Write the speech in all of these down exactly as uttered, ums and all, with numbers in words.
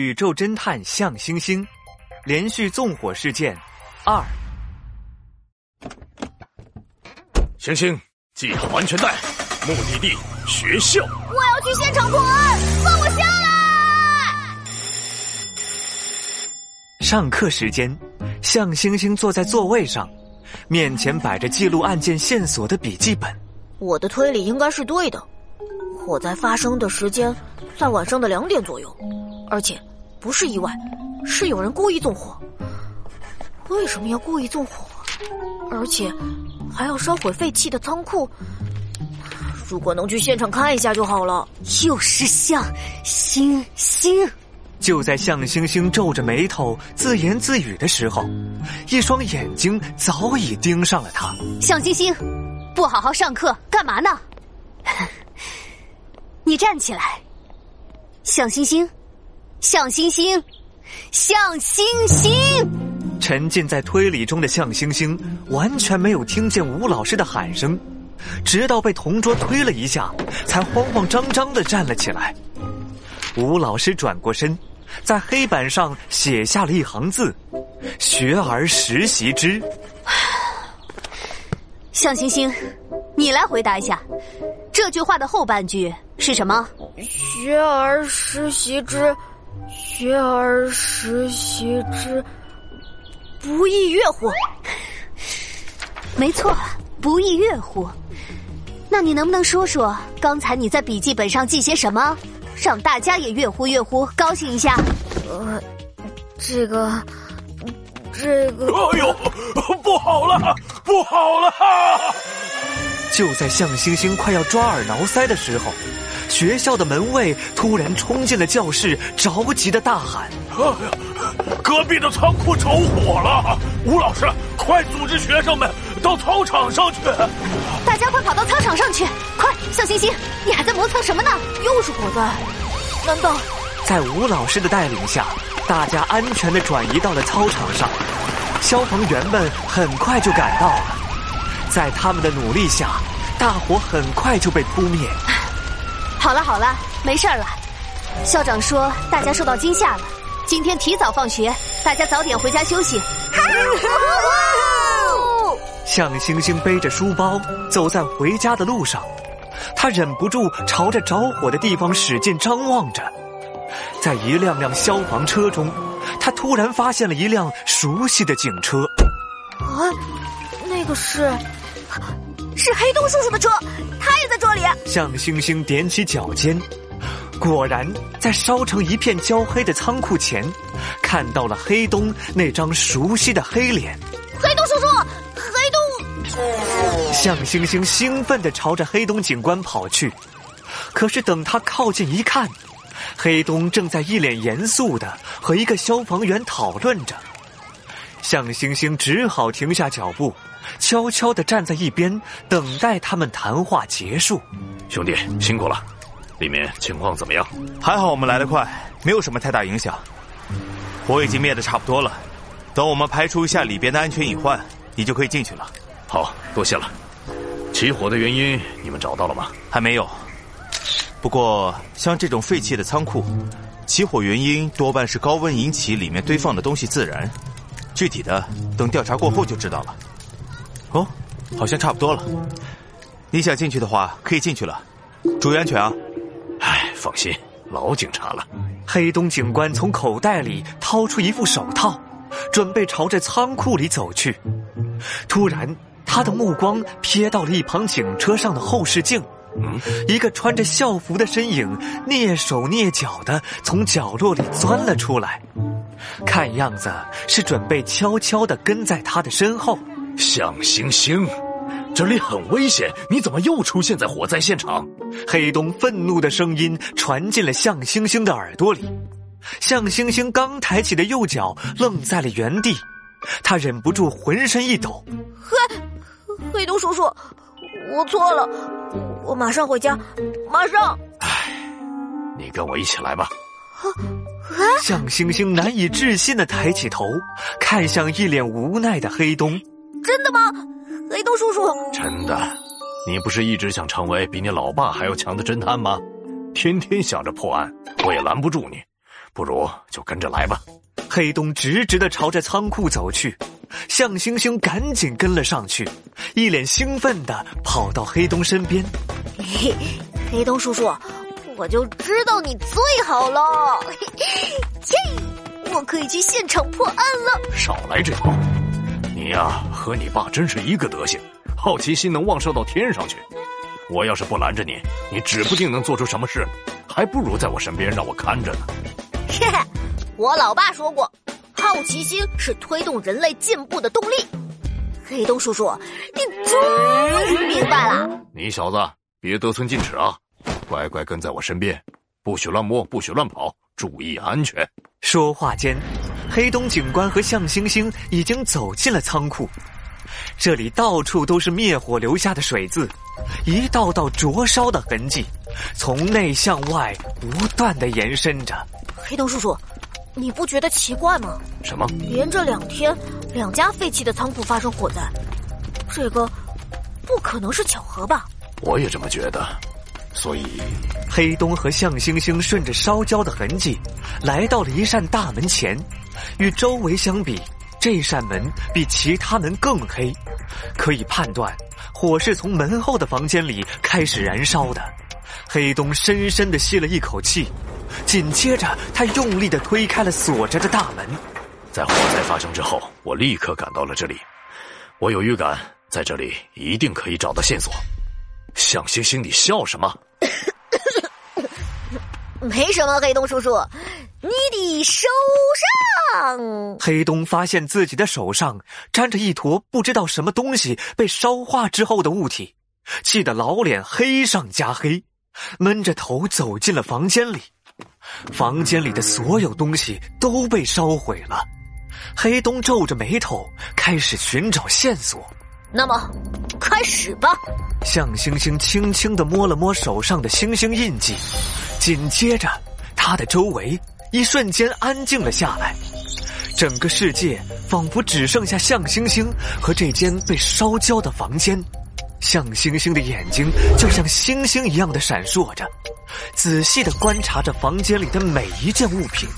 宇宙侦探向星星连续纵火事件二。星星，系好安全带，目的地学校。我要去现场破案，放我下来！上课时间，向星星坐在座位上，面前摆着记录案件线索的笔记本。我的推理应该是对的。火灾发生的时间在晚上的两点左右，而且不是意外，是有人故意纵火。为什么要故意纵火？而且还要烧毁废弃的仓库？如果能去现场看一下就好了。就是向星星。就在向星星皱着眉头自言自语的时候，一双眼睛早已盯上了他。向星星，不好好上课干嘛呢？你站起来，向星星，向星星，向星星！沉浸在推理中的向星星完全没有听见吴老师的喊声，直到被同桌推了一下，才慌慌张张地站了起来。吴老师转过身，在黑板上写下了一行字：“学而时习之。”向星星，你来回答一下。这句话的后半句是什么？学而时习之，学而时习之，不亦乐乎。没错，不亦乐乎。那你能不能说说刚才你在笔记本上记些什么，让大家也乐乎乐乎，高兴一下？呃，这个，这个……哎呦，不好了，不好了！就在向星星快要抓耳挠腮的时候，学校的门卫突然冲进了教室，着急的大喊：“隔壁的仓库着火了！吴老师，快组织学生们到操场上去！”大家快跑到操场上去！快，向星星，你还在磨蹭什么呢？又是火灾？难道……在吴老师的带领下，大家安全的转移到了操场上。消防员们很快就赶到了。在他们的努力下，大火很快就被扑灭。好了好了，没事了。校长说大家受到惊吓了，今天提早放学，大家早点回家休息。向星星背着书包走在回家的路上，他忍不住朝着着火的地方使劲张望着。在一辆辆消防车中，他突然发现了一辆熟悉的警车。啊，那个是……是黑洞叔叔的车，他也在这里。向星星踮起脚尖，果然在烧成一片焦黑的仓库前，看到了黑洞那张熟悉的黑脸。黑洞叔叔，黑洞！向星星兴奋地朝着黑洞警官跑去，可是等他靠近一看，黑洞正在一脸严肃地和一个消防员讨论着。向星星只好停下脚步，悄悄地站在一边，等待他们谈话结束。兄弟，辛苦了。里面情况怎么样？还好我们来得快，没有什么太大影响。火已经灭得差不多了，等我们排除一下里边的安全隐患，你就可以进去了。好，多谢了。起火的原因你们找到了吗？还没有。不过像这种废弃的仓库，起火原因多半是高温引起里面堆放的东西自燃，具体的等调查过后就知道了。哦，好像差不多了。你想进去的话可以进去了，注意安全啊。哎，放心，老警察了。黑洞警官从口袋里掏出一副手套，准备朝着仓库里走去。突然他的目光瞥到了一旁警车上的后视镜，嗯、一个穿着校服的身影蹑手蹑脚地从角落里钻了出来，看样子是准备悄悄地跟在他的身后。向星星，这里很危险，你怎么又出现在火灾现场？黑洞愤怒的声音传进了向星星的耳朵里。向星星刚抬起的右脚愣在了原地，他忍不住浑身一抖。黑黑洞叔叔，我错了，我马上回家，马上。唉，你跟我一起来吧。向星星难以置信地抬起头，看向一脸无奈的黑洞。真的吗，黑洞叔叔？真的。你不是一直想成为比你老爸还要强的侦探吗？天天想着破案，我也拦不住你。不如就跟着来吧。黑洞直直地朝着仓库走去，向星星赶紧跟了上去，一脸兴奋地跑到黑洞身边。嘿，黑洞叔叔，我就知道你最好喽！切，我可以去现场破案了。少来这套！你呀、啊，和你爸真是一个德行，好奇心能旺盛到天上去。我要是不拦着你，你指不定能做出什么事，还不如在我身边让我看着呢。嘿嘿，我老爸说过，好奇心是推动人类进步的动力。黑洞叔叔，你终于明白了。你小子别得寸进尺啊！乖乖跟在我身边，不许乱摸，不许乱跑，注意安全。说话间，黑洞警官和向星星已经走进了仓库。这里到处都是灭火留下的水渍，一道道灼烧的痕迹从内向外不断地延伸着。黑洞叔叔，你不觉得奇怪吗？什么？连着两天两家废弃的仓库发生火灾，这个不可能是巧合吧？我也这么觉得。所以黑洞和向星星顺着烧焦的痕迹来到了一扇大门前。与周围相比，这扇门比其他门更黑，可以判断火是从门后的房间里开始燃烧的。黑洞深深地吸了一口气，紧接着他用力地推开了锁着的大门。在火灾发生之后，我立刻赶到了这里，我有预感在这里一定可以找到线索。向星星，你笑什么？没什么，黑洞叔叔，你的手上。黑洞发现自己的手上沾着一坨不知道什么东西被烧化之后的物体，气得老脸黑上加黑，闷着头走进了房间里。房间里的所有东西都被烧毁了。黑洞皱着眉头开始寻找线索。那么开始吧。向星星轻轻地摸了摸手上的星星印记，紧接着他的周围一瞬间安静了下来，整个世界仿佛只剩下向星星和这间被烧焦的房间。向星星的眼睛就像星星一样的闪烁着，仔细地观察着房间里的每一件物品。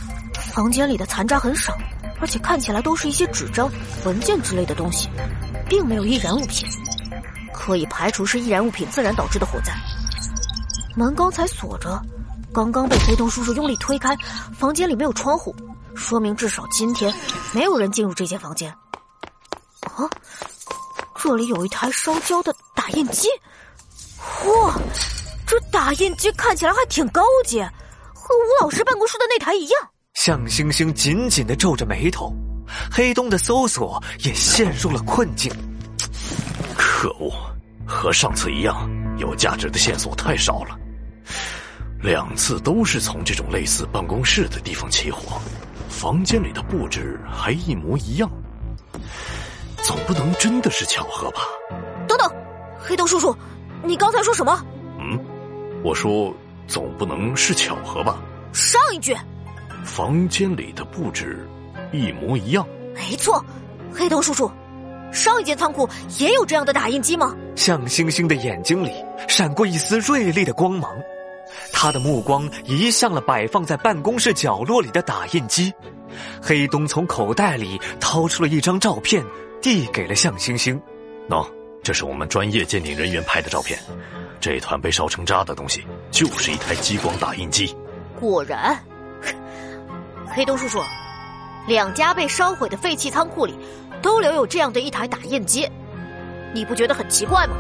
房间里的残渣很少，而且看起来都是一些纸张、文件之类的东西，并没有易燃物品，可以排除是易燃物品自然导致的火灾。门刚才锁着，刚刚被黑洞叔叔用力推开，房间里没有窗户，说明至少今天没有人进入这间房间。啊，这里有一台烧焦的打印机。哇，这打印机看起来还挺高级，和吴老师办公室的那台一样。向星星紧紧地皱着眉头，黑洞的搜索也陷入了困境。可恶，和上次一样，有价值的线索太少了。两次都是从这种类似办公室的地方起火，房间里的布置还一模一样，总不能真的是巧合吧？等等，黑洞叔叔，你刚才说什么？嗯，我说总不能是巧合吧？上一句，房间里的布置一模一样。没错，黑洞叔叔，上一间仓库也有这样的打印机吗？向星星的眼睛里闪过一丝锐利的光芒，他的目光移向了摆放在办公室角落里的打印机。黑洞从口袋里掏出了一张照片，递给了向星星。喏，这是我们专业鉴定人员拍的照片，这一团被烧成渣的东西就是一台激光打印机。果然。黑洞叔叔，两家被烧毁的废弃仓库里都留有这样的一台打印机，你不觉得很奇怪吗？